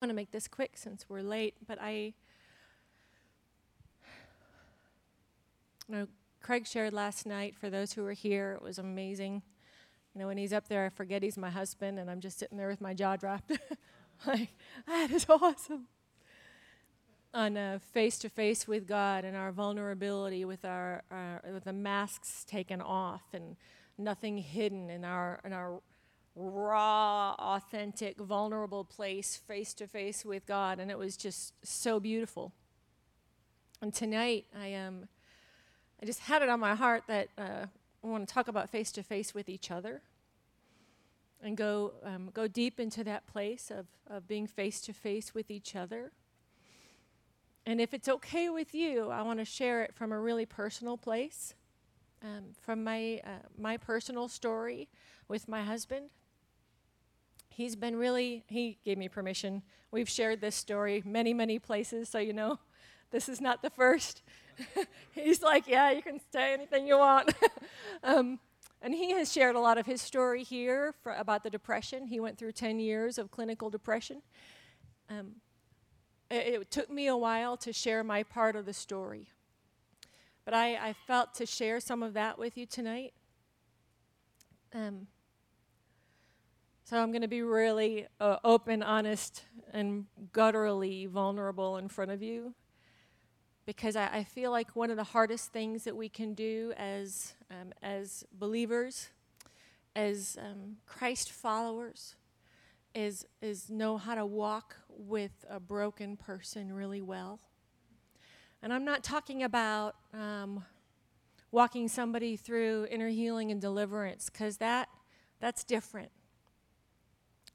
I want to make this quick since we're late, but I Craig shared last night, for those who were here, it was amazing. You know, when he's up there, I forget he's my husband, and I'm just sitting there with my jaw dropped. Like, that is awesome. On face-to-face with God and our vulnerability with with the masks taken off and nothing hidden in our raw, authentic, vulnerable place, face-to-face with God, and it was just so beautiful. And tonight, I just had it on my heart that I want to talk about face-to-face with each other and go deep into that place of being face-to-face with each other. And if it's okay with you, I want to share it from a really personal place, from my personal story with my husband. He's been really, he gave me permission. We've shared this story many, many places, so you know this is not the first. He's like, yeah, you can say anything you want. And he has shared a lot of his story here about the depression. He went through 10 years of clinical depression. It took me a while to share my part of the story. But I felt to share some of that with you tonight. So I'm going to be really open, honest, and gutturally vulnerable in front of you, because I feel like one of the hardest things that we can do as believers, as Christ followers, is know how to walk with a broken person really well. And I'm not talking about walking somebody through inner healing and deliverance, because that's different.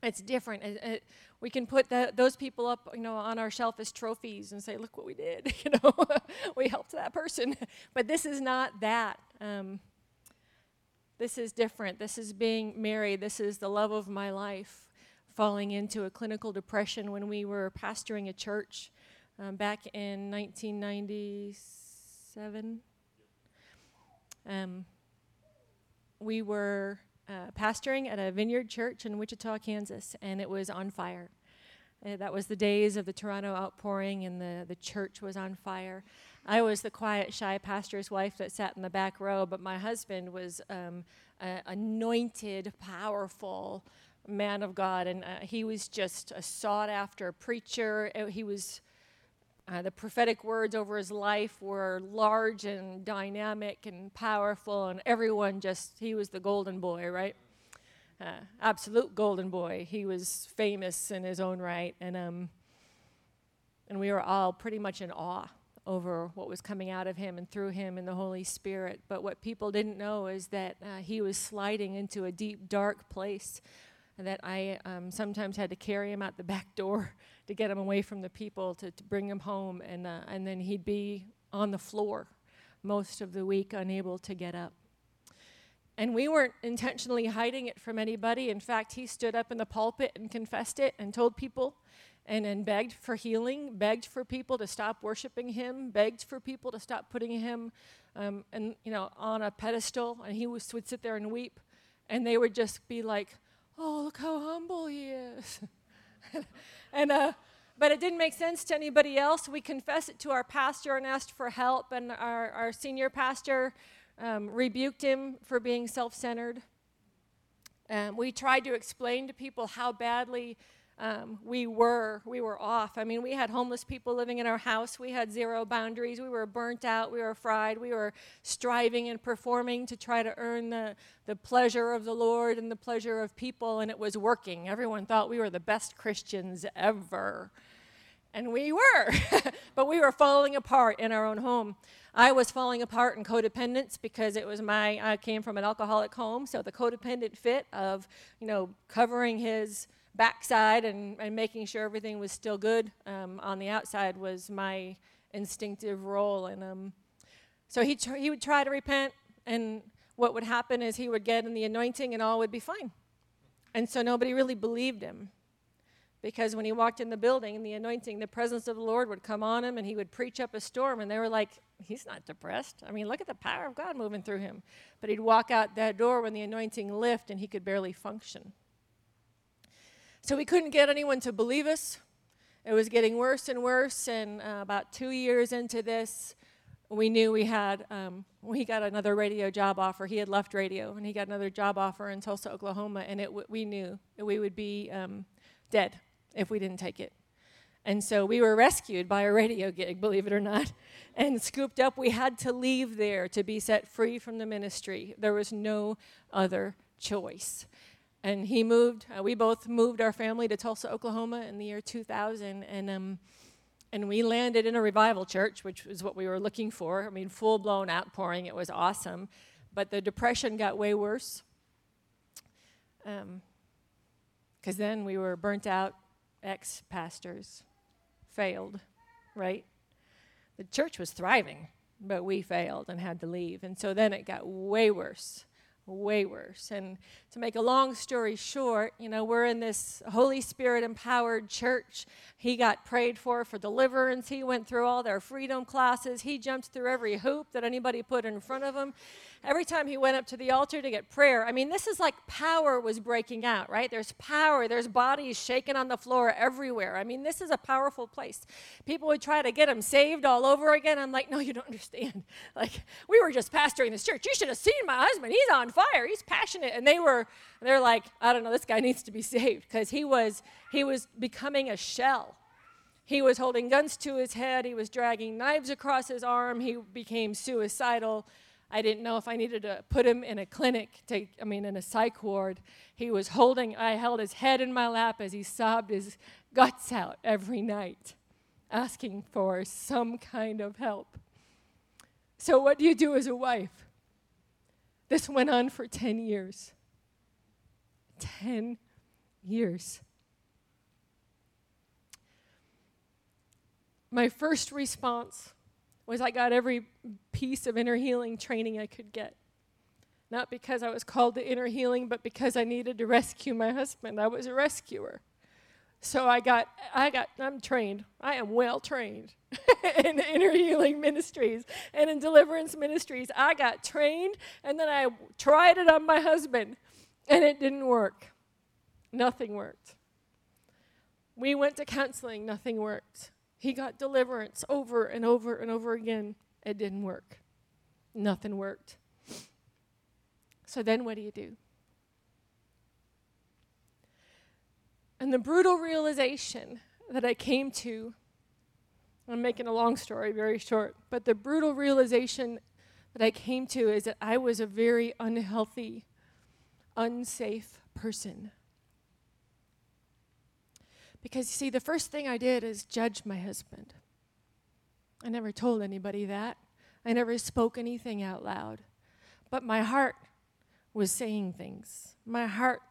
It's different. We can put those people up, you know, on our shelf as trophies and say, look what we did, you know, we helped that person. But this is not that. This is different. This is being married. This is the love of my life falling into a clinical depression when we were pastoring a church back in 1997. We were pastoring at a vineyard church in Wichita, Kansas, and it was on fire. That was the days of the Toronto outpouring, and the church was on fire. I was the quiet, shy pastor's wife that sat in the back row, but my husband was an anointed, powerful man of God, and he was just a sought-after preacher. He was the prophetic words over his life were large and dynamic and powerful, and everyone just, he was the golden boy, right? Absolute golden boy. He was famous in his own right, and we were all pretty much in awe over what was coming out of him and through him and the Holy Spirit. But what people didn't know is that he was sliding into a deep, dark place, and that I sometimes had to carry him out the back door to get him away from the people, to bring him home, and then he'd be on the floor most of the week, unable to get up. And we weren't intentionally hiding it from anybody. In fact, he stood up in the pulpit and confessed it and told people, and then begged for healing, begged for people to stop worshiping him, begged for people to stop putting him on a pedestal, and he would sit there and weep, and they would just be like, oh, look how humble he is. But it didn't make sense to anybody else. We confessed it to our pastor and asked for help, and our senior pastor rebuked him for being self-centered. We tried to explain to people how badly we were off. I mean, we had homeless people living in our house. We had zero boundaries. We were burnt out. We were fried. We were striving and performing to try to earn the pleasure of the Lord and the pleasure of people, and it was working. Everyone thought we were the best Christians ever, and we were, but we were falling apart in our own home. I was falling apart in codependence because I came from an alcoholic home, so the codependent fit of, you know, covering his backside and making sure everything was still good on the outside was my instinctive role. And so he would try to repent, and what would happen is he would get in the anointing and all would be fine. And so nobody really believed him, because when he walked in the building in the anointing, the presence of the Lord would come on him, and he would preach up a storm, and they were like, he's not depressed. I mean, look at the power of God moving through him. But he'd walk out that door when the anointing lifted, and he could barely function. So we couldn't get anyone to believe us. it was getting worse and worse, and about 2 years into this, we knew we had, we got another radio job offer. He had left radio, and he got another job offer in Tulsa, Oklahoma, and we knew we would be dead if we didn't take it. And so we were rescued by a radio gig, believe it or not, and scooped up. We had to leave there to be set free from the ministry. There was no other choice. And he moved, we both moved our family to Tulsa, Oklahoma in the year 2000, and we landed in a revival church, which was what we were looking for. I mean, full-blown outpouring. It was awesome. But the depression got way worse, because then we were burnt out ex-pastors, failed, right? The church was thriving, but we failed and had to leave. And so then it got way worse. Way worse. And to make a long story short, you know, we're in this Holy Spirit-empowered church. He got prayed for deliverance. He went through all their freedom classes. He jumped through every hoop that anybody put in front of him. Every time he went up to the altar to get prayer, I mean, this is like power was breaking out, right? There's power. There's bodies shaking on the floor everywhere. I mean, this is a powerful place. People would try to get him saved all over again. I'm like, no, you don't understand. Like, we were just pastoring this church. You should have seen my husband. He's on fire. He's passionate. And they're like, I don't know, this guy needs to be saved, because he was becoming a shell. He was holding guns to his head. He was dragging knives across his arm. He became suicidal. I didn't know if I needed to put him in a clinic, in a psych ward. I held his head in my lap as he sobbed his guts out every night, asking for some kind of help. So what do you do as a wife? This went on for 10 years. 10 years. My first response was I got every piece of inner healing training I could get. Not because I was called to inner healing, but because I needed to rescue my husband. I was a rescuer. So I'm trained. I am well trained in inner healing ministries and in deliverance ministries. I got trained, and then I tried it on my husband, and it didn't work. Nothing worked. We went to counseling. Nothing worked. He got deliverance over and over and over again. It didn't work. Nothing worked. So then what do you do? And the brutal realization that I came to, I'm making a long story very short, but the brutal realization that I came to is that I was a very unhealthy, unsafe person. Because, you see, the first thing I did is judge my husband. I never told anybody that. I never spoke anything out loud. But my heart was saying things. My heart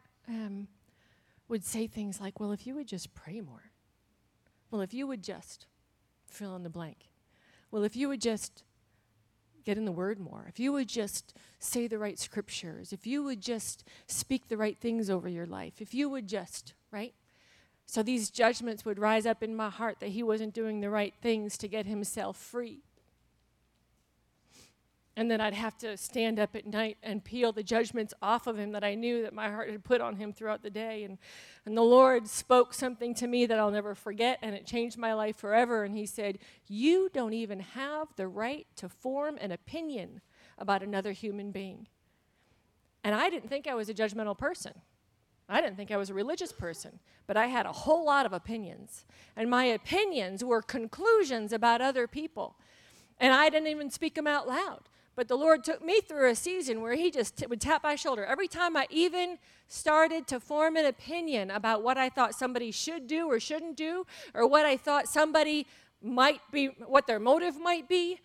would say things like, well, if you would just pray more. Well, if you would just fill in the blank. Well, if you would just get in the Word more. If you would just say the right scriptures. If you would just speak the right things over your life. If you would just, right? So these judgments would rise up in my heart that he wasn't doing the right things to get himself free. And then I'd have to stand up at night and peel the judgments off of him that I knew that my heart had put on him throughout the day. And the Lord spoke something to me that I'll never forget, and it changed my life forever. And he said, you don't even have the right to form an opinion about another human being. And I didn't think I was a judgmental person. I didn't think I was a religious person, but I had a whole lot of opinions. And my opinions were conclusions about other people. And I didn't even speak them out loud. But the Lord took me through a season where he just would tap my shoulder. Every time I even started to form an opinion about what I thought somebody should do or shouldn't do, or what I thought somebody might be, what their motive might be,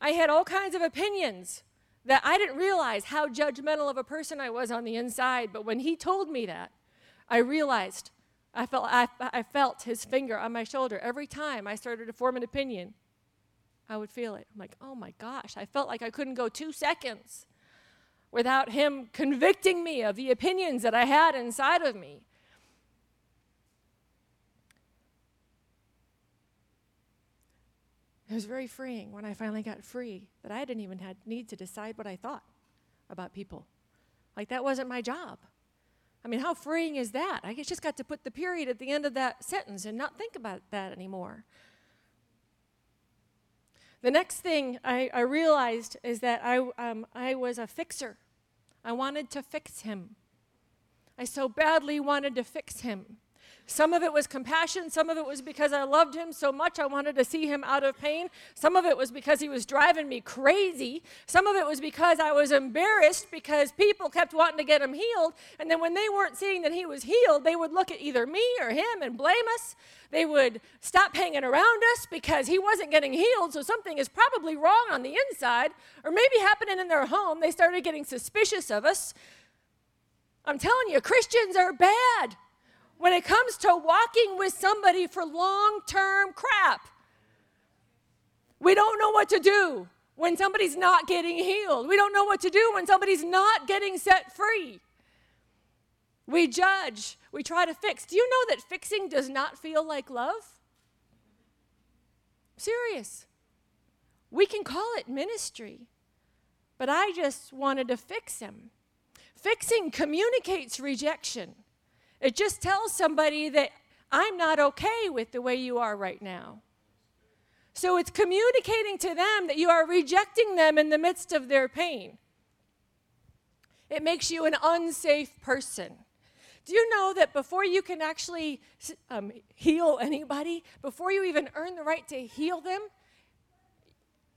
I had all kinds of opinions that I didn't realize how judgmental of a person I was on the inside. But when he told me that, I realized, I felt his finger on my shoulder. Every time I started to form an opinion, I would feel it. I'm like, oh my gosh, I felt like I couldn't go 2 seconds without him convicting me of the opinions that I had inside of me. It was very freeing when I finally got free that I didn't even need to decide what I thought about people. Like, that wasn't my job. I mean, how freeing is that? I just got to put the period at the end of that sentence and not think about that anymore. The next thing I realized is that I was a fixer. I wanted to fix him. I so badly wanted to fix him. Some of it was compassion. Some of it was because I loved him so much I wanted to see him out of pain. Some of it was because he was driving me crazy. Some of it was because I was embarrassed because people kept wanting to get him healed. And then when they weren't seeing that he was healed, they would look at either me or him and blame us. They would stop hanging around us because he wasn't getting healed, so something is probably wrong on the inside or maybe happening in their home. They started getting suspicious of us. I'm telling you, Christians are bad when it comes to walking with somebody for long-term crap. We don't know what to do when somebody's not getting healed. We don't know what to do when somebody's not getting set free. We judge. We try to fix. Do you know that fixing does not feel like love? Serious. We can call it ministry, but I just wanted to fix him. Fixing communicates rejection. It just tells somebody that I'm not okay with the way you are right now. So it's communicating to them that you are rejecting them in the midst of their pain. It makes you an unsafe person. Do you know that before you can actually heal anybody, before you even earn the right to heal them,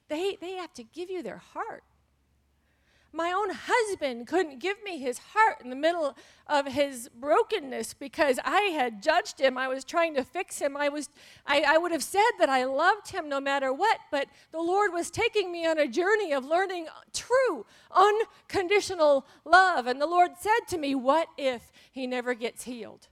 they have to give you their heart? My own husband couldn't give me his heart in the middle of his brokenness because I had judged him. I was trying to fix him. I would have said that I loved him no matter what, but the Lord was taking me on a journey of learning true, unconditional love. And the Lord said to me, what if he never gets healed?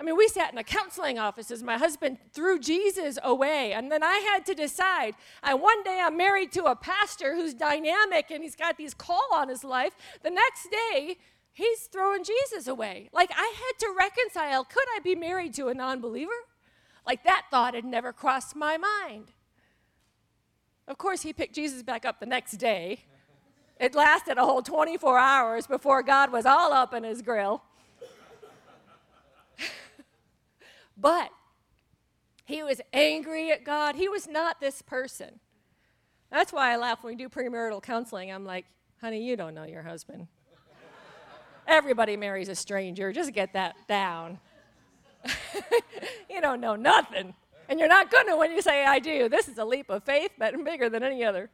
I mean, we sat in a counseling office as my husband threw Jesus away, and then I had to decide. One day I'm married to a pastor who's dynamic, and he's got these call on his life. The next day, he's throwing Jesus away. Like, I had to reconcile, could I be married to a non-believer? Like, that thought had never crossed my mind. Of course, he picked Jesus back up the next day. It lasted a whole 24 hours before God was all up in his grill. But he was angry at God. He was not this person. That's why I laugh when we do premarital counseling. I'm like, honey, you don't know your husband. Everybody marries a stranger. Just get that down. You don't know nothing. And you're not going to when you say, I do. This is a leap of faith, but bigger than any other.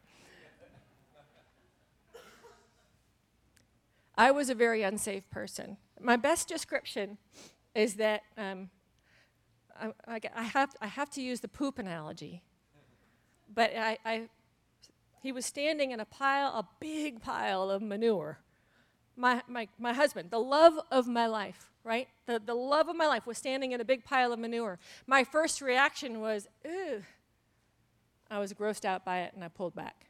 I was a very unsafe person. My best description is that I have to use the poop analogy, but he was standing in a big pile of manure. My husband, the love of my life, right? The love of my life was standing in a big pile of manure. My first reaction was, ew. I was grossed out by it, and I pulled back.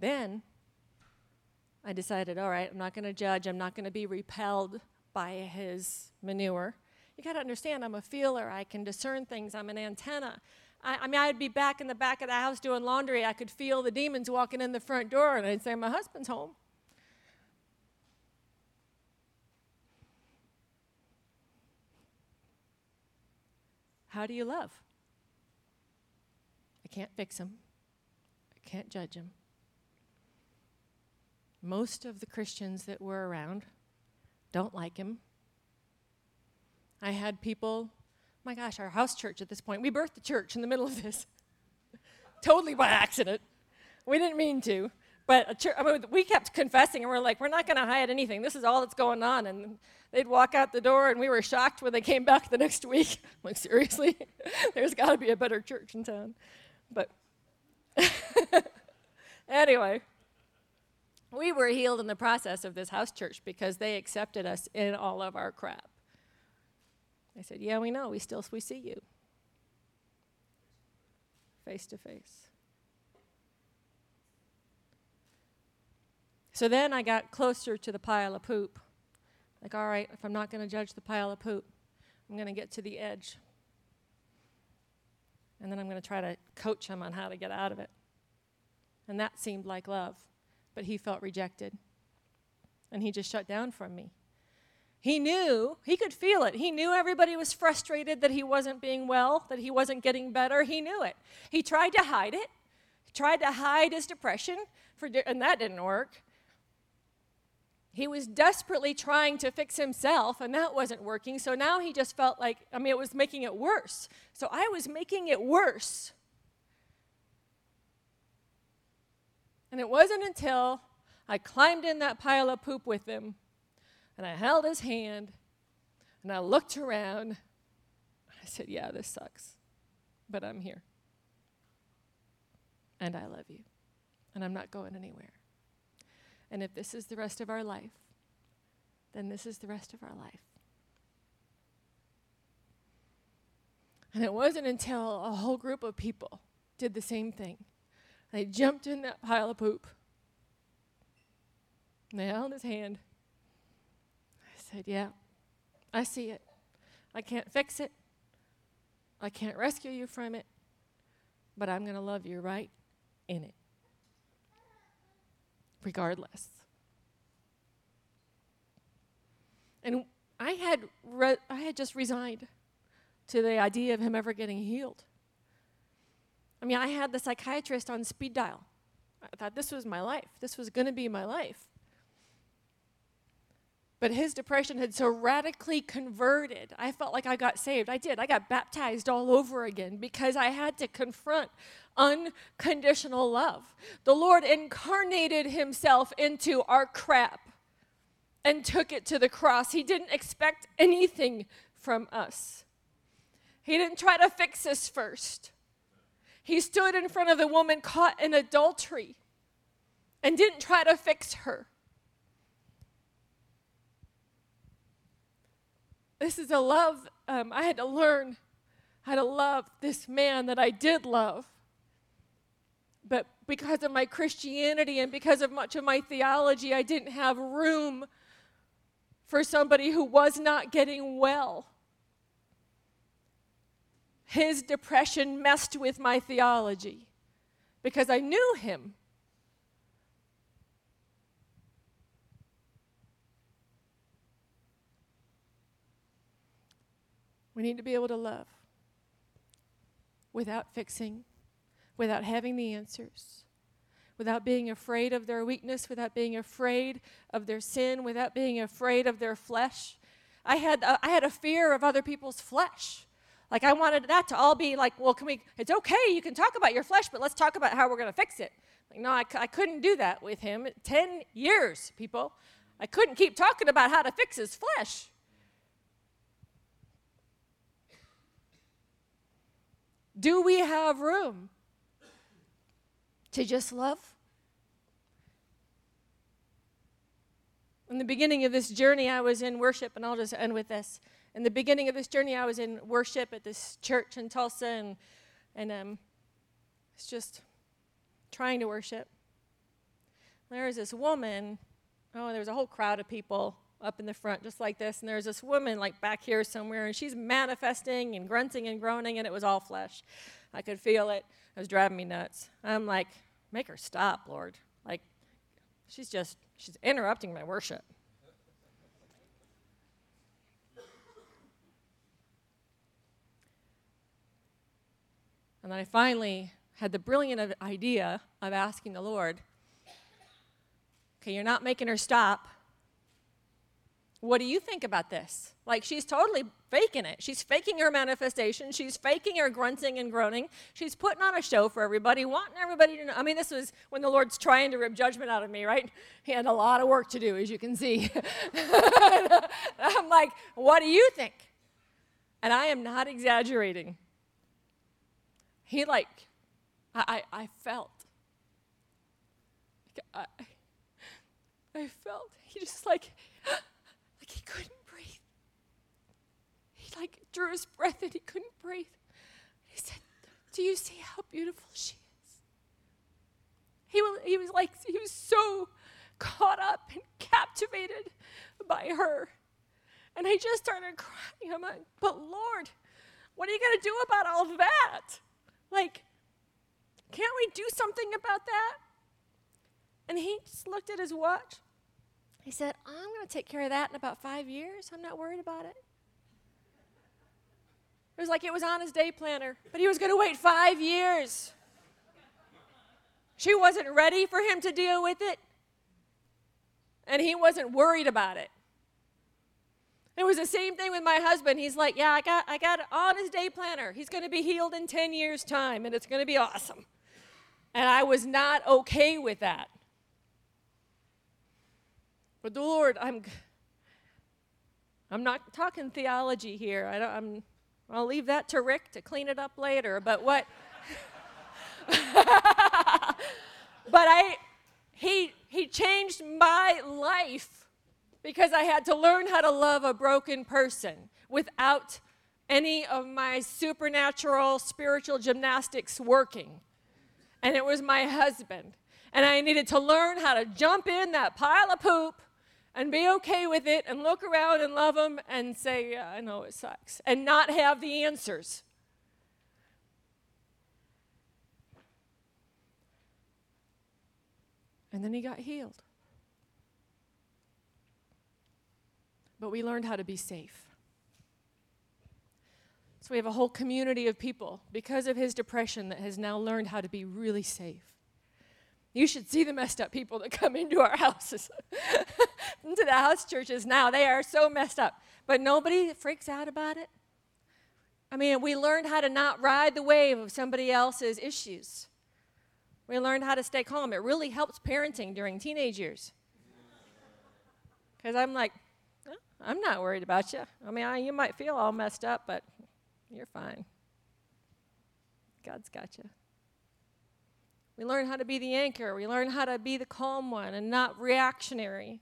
Then I decided, all right, I'm not going to judge. I'm not going to be repelled by his manure. You got to understand, I'm a feeler. I can discern things. I'm an antenna. I'd be back in the back of the house doing laundry. I could feel the demons walking in the front door, and I'd say, my husband's home. How do you love? I can't fix him. I can't judge him. Most of the Christians that were around don't like him. I had people, my gosh, our house church at this point, we birthed the church in the middle of this. Totally by accident. We didn't mean to. But we kept confessing, and we're like, we're not going to hide anything. This is all that's going on. And they'd walk out the door, and we were shocked when they came back the next week. I'm like, seriously? There's got to be a better church in town. But anyway, we were healed in the process of this house church because they accepted us in all of our crap. They said, yeah, we know. We see you. Face to face. So then I got closer to the pile of poop. Like, all right, if I'm not going to judge the pile of poop, I'm going to get to the edge. And then I'm going to try to coach him on how to get out of it. And that seemed like love. But he felt rejected. And he just shut down from me. He knew, he could feel it. He knew everybody was frustrated that he wasn't being well, that he wasn't getting better. He knew it. He tried to hide it. He tried to hide his depression, and that didn't work. He was desperately trying to fix himself, and that wasn't working. So now he just felt like, it was making it worse. So I was making it worse. And it wasn't until I climbed in that pile of poop with him, and I held his hand, and I looked around. I said, yeah, this sucks, but I'm here. And I love you, and I'm not going anywhere. And if this is the rest of our life, then this is the rest of our life. And it wasn't until a whole group of people did the same thing. They jumped in that pile of poop, and they held his hand. I said, yeah, I see it. I can't fix it. I can't rescue you from it, but I'm going to love you right in it, regardless. And I had just resigned to the idea of him ever getting healed. I had the psychiatrist on speed dial. I thought this was my life. This was going to be my life. But his depression had so radically converted. I felt like I got saved. I did. I got baptized all over again because I had to confront unconditional love. The Lord incarnated himself into our crap and took it to the cross. He didn't expect anything from us. He didn't try to fix us first. He stood in front of the woman caught in adultery and didn't try to fix her. This is a love, I had to learn how to love this man that I did love. But because of my Christianity and because of much of my theology, I didn't have room for somebody who was not getting well. His depression messed with my theology because I knew him. We need to be able to love without fixing, without having the answers, without being afraid of their weakness, without being afraid of their sin, without being afraid of their flesh. I had a fear of other people's flesh. Like I wanted that to all be like, well, it's okay, you can talk about your flesh, but let's talk about how we're going to fix it. Like, no, I couldn't do that with him. 10 years, people. I couldn't keep talking about how to fix his flesh. Do we have room to just love? In the beginning of this journey, I was in worship, and I'll just end with this. In the beginning of this journey, I was in worship at this church in Tulsa, and it's just trying to worship. There was this woman. Oh, there was a whole crowd of people up in the front just like this, and there's this woman like back here somewhere, and she's manifesting and grunting and groaning, and it was all flesh. I could feel it. It was driving me nuts. I'm like, make her stop, Lord. Like, she's interrupting my worship. And then I finally had the brilliant idea of asking the Lord, okay, you're not making her stop. What do you think about this? Like, she's totally faking it. She's faking her manifestation. She's faking her grunting and groaning. She's putting on a show for everybody, wanting everybody to know. This was when the Lord's trying to rip judgment out of me, right? He had a lot of work to do, as you can see. I'm like, what do you think? And I am not exaggerating. He, like, I felt. I felt. He just, like... He couldn't breathe. He like drew his breath and he couldn't breathe. He said, do you see how beautiful she is? He was so caught up and captivated by her. And I just started crying. I'm like, but Lord, what are you going to do about all that? Like, can't we do something about that? And he just looked at his watch. He said, I'm going to take care of that in about 5 years. I'm not worried about it. It was like it was on his day planner, but he was going to wait 5 years. She wasn't ready for him to deal with it, and he wasn't worried about it. It was the same thing with my husband. He's like, yeah, I got it on his day planner. He's going to be healed in 10 years' time, and it's going to be awesome. And I was not okay with that. But the Lord, I'm not talking theology here. I'll leave that to Rick to clean it up later, but what? He changed my life because I had to learn how to love a broken person without any of my supernatural spiritual gymnastics working. And it was my husband. And I needed to learn how to jump in that pile of poop and be okay with it, and look around and love them, and say, yeah, I know it sucks, and not have the answers. And then he got healed. But we learned how to be safe. So we have a whole community of people, because of his depression, that has now learned how to be really safe. You should see the messed up people that come into our houses, into the house churches now. They are so messed up. But nobody freaks out about it. I mean, we learned how to not ride the wave of somebody else's issues. We learned how to stay calm. It really helps parenting during teenage years. Because I'm like, oh, I'm not worried about you. I mean, you might feel all messed up, but you're fine. God's got you. We learn how to be the anchor. We learn how to be the calm one and not reactionary.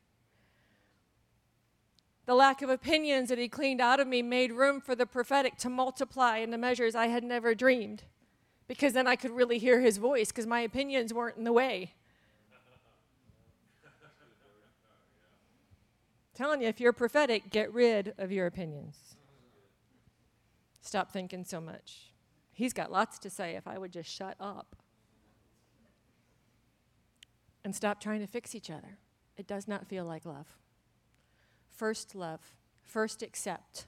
The lack of opinions that he cleaned out of me made room for the prophetic to multiply into measures I had never dreamed, because then I could really hear his voice because my opinions weren't in the way. I'm telling you, if you're prophetic, get rid of your opinions. Stop thinking so much. He's got lots to say if I would just shut up. And stop trying to fix each other. It does not feel like love. First love. First accept.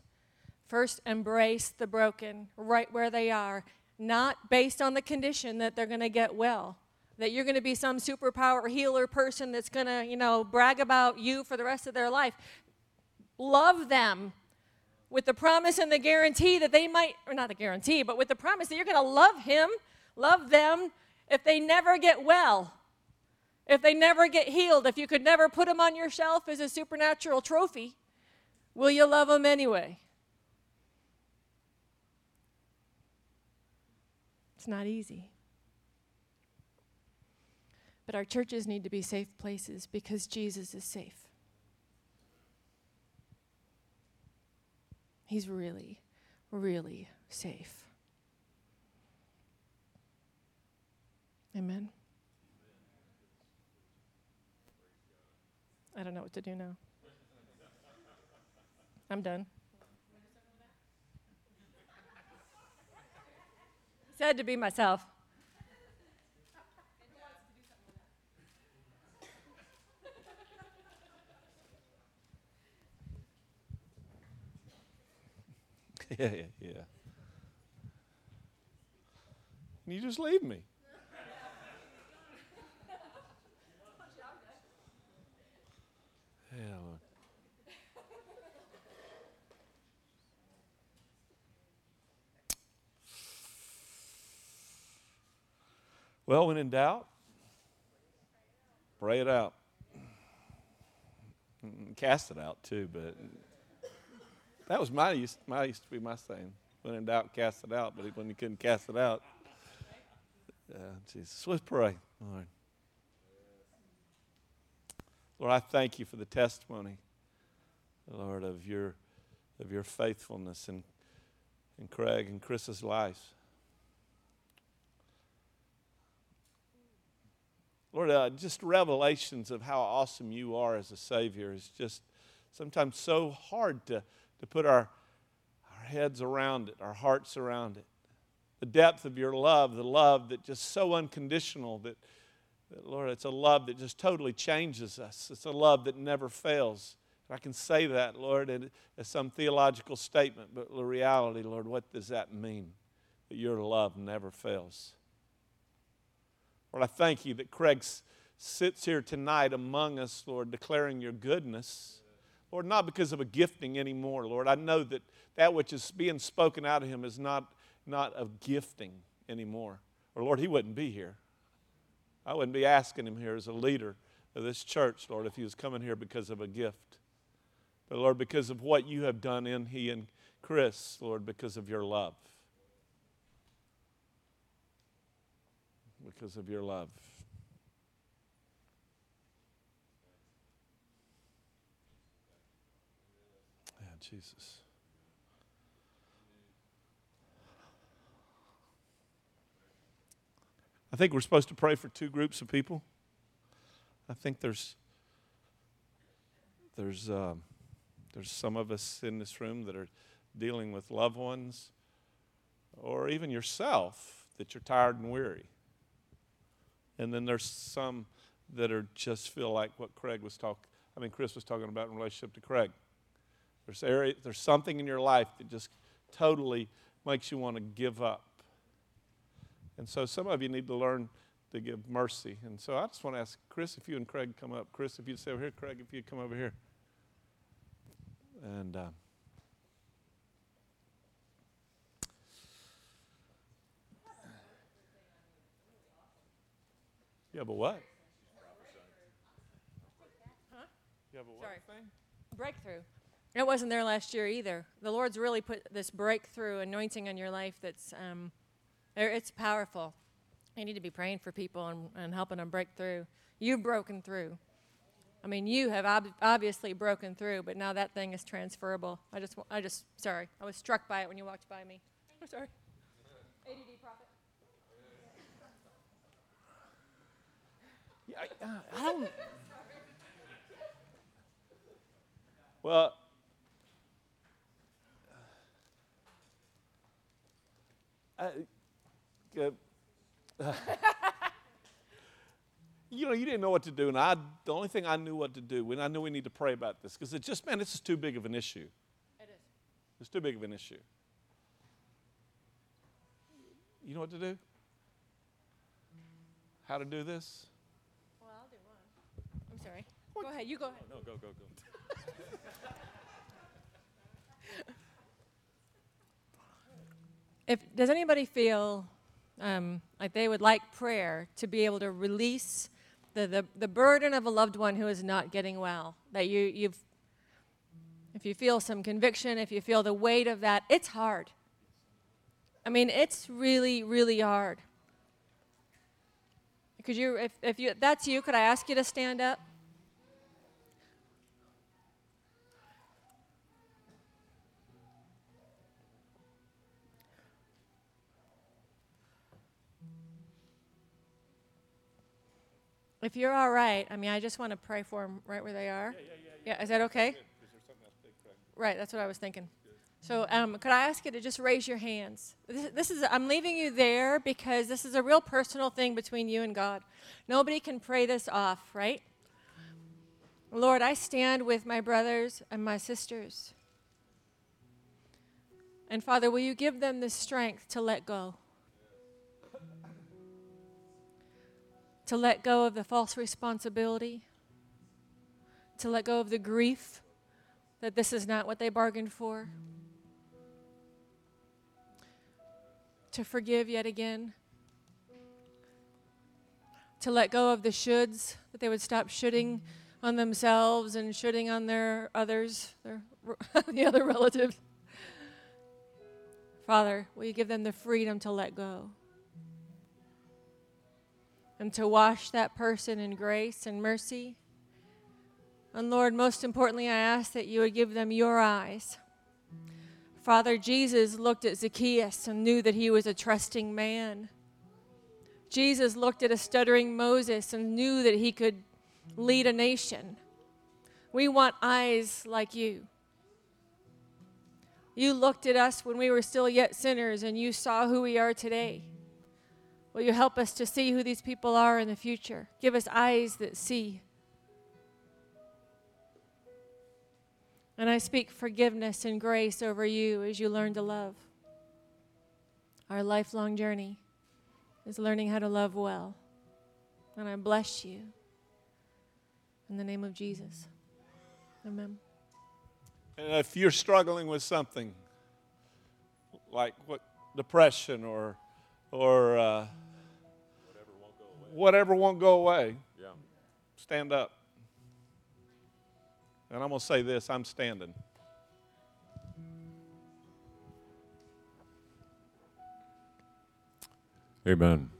First embrace the broken right where they are, not based on the condition that they're going to get well, that you're going to be some superpower healer person that's going to, brag about you for the rest of their life. Love them with the promise and the guarantee that they might, or not a guarantee, but with the promise that you're going to love him, love them if they never get well. If they never get healed, if you could never put them on your shelf as a supernatural trophy, will you love them anyway? It's not easy. But our churches need to be safe places because Jesus is safe. He's really, really safe. Amen. I don't know what to do now. I'm done. Sad to be myself. Yeah. And you just leave me. Well, when in doubt, pray it out. Cast it out too, but that was used to be my saying. When in doubt, cast it out. But when you couldn't cast it out, Jesus, let's pray, Lord. Lord, I thank you for the testimony, Lord, of your faithfulness in Craig and Chris's lives. Lord, just revelations of how awesome you are as a Savior is just sometimes so hard to put our heads around it, our hearts around it. The depth of your love, the love that just so unconditional that Lord, it's a love that just totally changes us. It's a love that never fails. I can say that, Lord, as some theological statement, but the reality, Lord, what does that mean? That your love never fails. Lord, I thank you that Craig sits here tonight among us, Lord, declaring your goodness. Lord, not because of a gifting anymore, Lord. I know that that which is being spoken out of him is not of gifting anymore. Or, Lord, he wouldn't be here. I wouldn't be asking him here as a leader of this church, Lord, if he was coming here because of a gift. But, Lord, because of what you have done in he and Chris, Lord, because of your love. Because of your love. Yeah, Jesus. I think we're supposed to pray for two groups of people. I think there's some of us in this room that are dealing with loved ones, or even yourself, that you're tired and weary. And then there's some that are just feel like what Chris was talking about in relationship to Craig. There's something in your life that just totally makes you want to give up. And so some of you need to learn to give mercy. And so I just want to ask Chris if you and Craig come up. Chris, if you'd stay over here. Craig, if you'd come over here. And you have a what? Huh? You have a what? Sorry. Thing? Breakthrough. It wasn't there last year either. The Lord's really put this breakthrough anointing on your life that's... it's powerful. You need to be praying for people and helping them break through. You've broken through. I mean, you have obviously broken through, but now that thing is transferable. Sorry. I was struck by it when you walked by me. I'm sorry. ADD prophet. Yeah, I don't. Well. You didn't know what to do, and the only thing I knew what to do when I knew we need to pray about this, because this is too big of an issue. It is. It's too big of an issue. You know what to do? How to do this? Well, I'll do one. I'm sorry. What? Go ahead. You go ahead. No, go. Does anybody feel like they would like prayer to be able to release the burden of a loved one who is not getting well? That if you feel some conviction, if you feel the weight of that, it's hard. I mean, it's really, really hard. Could you, if that's you, could I ask you to stand up? If you're all right, I mean, I just want to pray for them right where they are. Yeah. Is that okay? Right, that's what I was thinking. So could I ask you to just raise your hands? I'm leaving you there because this is a real personal thing between you and God. Nobody can pray this off, right? Lord, I stand with my brothers and my sisters. And Father, will you give them the strength to let go? To let go of the false responsibility, to let go of the grief that this is not what they bargained for, to forgive yet again, to let go of the shoulds, that they would stop shoulding on themselves and shoulding on the other relatives. Father, will you give them the freedom to let go? And to wash that person in grace and mercy. And Lord, most importantly, I ask that you would give them your eyes. Father, Jesus looked at Zacchaeus and knew that he was a trusting man. Jesus looked at a stuttering Moses and knew that he could lead a nation. We want eyes like you. You looked at us when we were still yet sinners, and you saw who we are today. Will you help us to see who these people are in the future? Give us eyes that see. And I speak forgiveness and grace over you as you learn to love. Our lifelong journey is learning how to love well. And I bless you in the name of Jesus. Amen. And if you're struggling with something like what depression or whatever won't go away, yeah. Stand up. And I'm going to say this, I'm standing. Amen.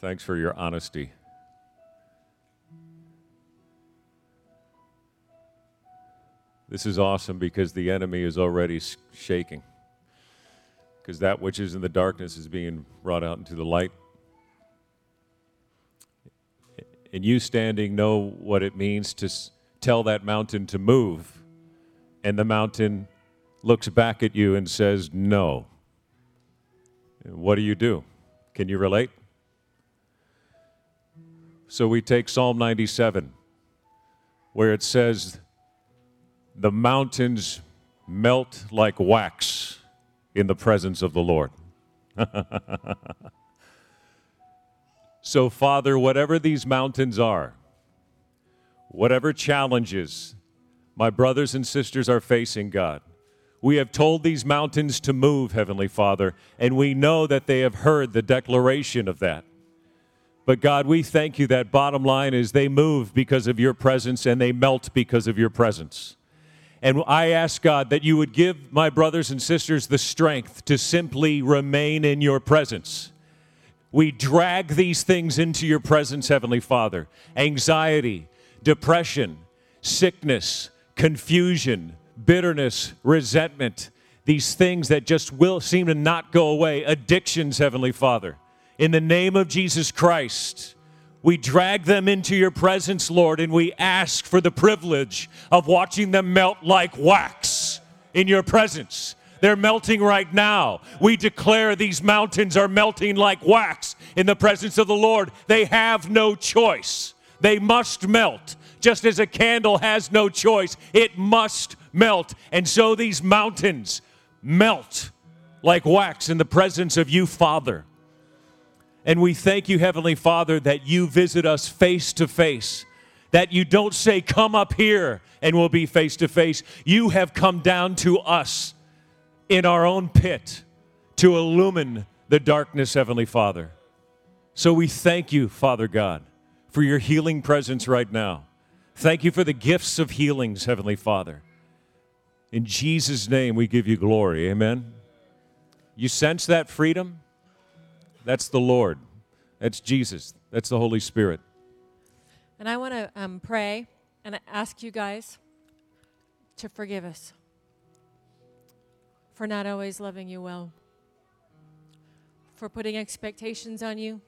Thanks for your honesty. This is awesome because the enemy is already shaking. Because that which is in the darkness is being brought out into the light. And you standing know what it means to tell that mountain to move, and the mountain looks back at you and says, no. What do? Can you relate? So we take Psalm 97, where it says, the mountains melt like wax in the presence of the Lord. So, Father, whatever these mountains are, whatever challenges my brothers and sisters are facing, God, we have told these mountains to move, Heavenly Father, and we know that they have heard the declaration of that. But, God, we thank you that bottom line is they move because of your presence and they melt because of your presence. And I ask, God, that you would give my brothers and sisters the strength to simply remain in your presence. We drag these things into your presence, Heavenly Father. Anxiety, depression, sickness, confusion, bitterness, resentment, these things that just will seem to not go away, addictions, Heavenly Father. In the name of Jesus Christ, we drag them into your presence, Lord, and we ask for the privilege of watching them melt like wax in your presence. They're melting right now. We declare these mountains are melting like wax in the presence of the Lord. They have no choice. They must melt. Just as a candle has no choice, it must melt. And so these mountains melt like wax in the presence of you, Father. And we thank you, Heavenly Father, that you visit us face to face, that you don't say, come up here and we'll be face to face. You have come down to us in our own pit to illumine the darkness, Heavenly Father. So we thank you, Father God, for your healing presence right now. Thank you for the gifts of healings, Heavenly Father. In Jesus' name, we give you glory. Amen. You sense that freedom? That's the Lord. That's Jesus. That's the Holy Spirit. And I want to pray and ask you guys to forgive us for not always loving you well, for putting expectations on you.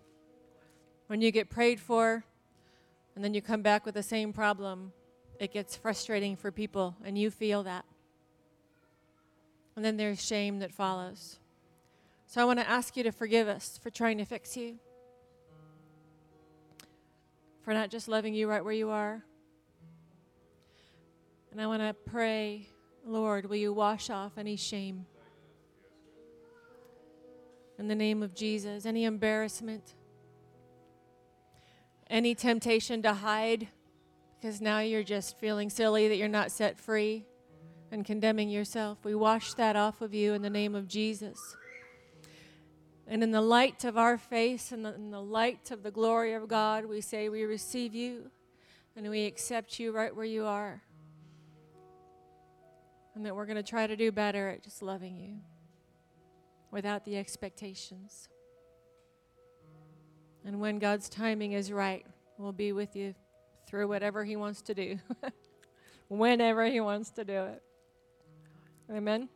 When you get prayed for and then you come back with the same problem, it gets frustrating for people, and you feel that. And then there's shame that follows. So I want to ask you to forgive us for trying to fix you, for not just loving you right where you are. And I want to pray, Lord, will you wash off any shame? In the name of Jesus, any embarrassment, any temptation to hide, because now you're just feeling silly that you're not set free and condemning yourself. We wash that off of you in the name of Jesus. And in the light of our face and in the light of the glory of God, we say we receive you and we accept you right where you are. And that we're going to try to do better at just loving you without the expectations. And when God's timing is right, we'll be with you through whatever he wants to do, whenever he wants to do it. Amen.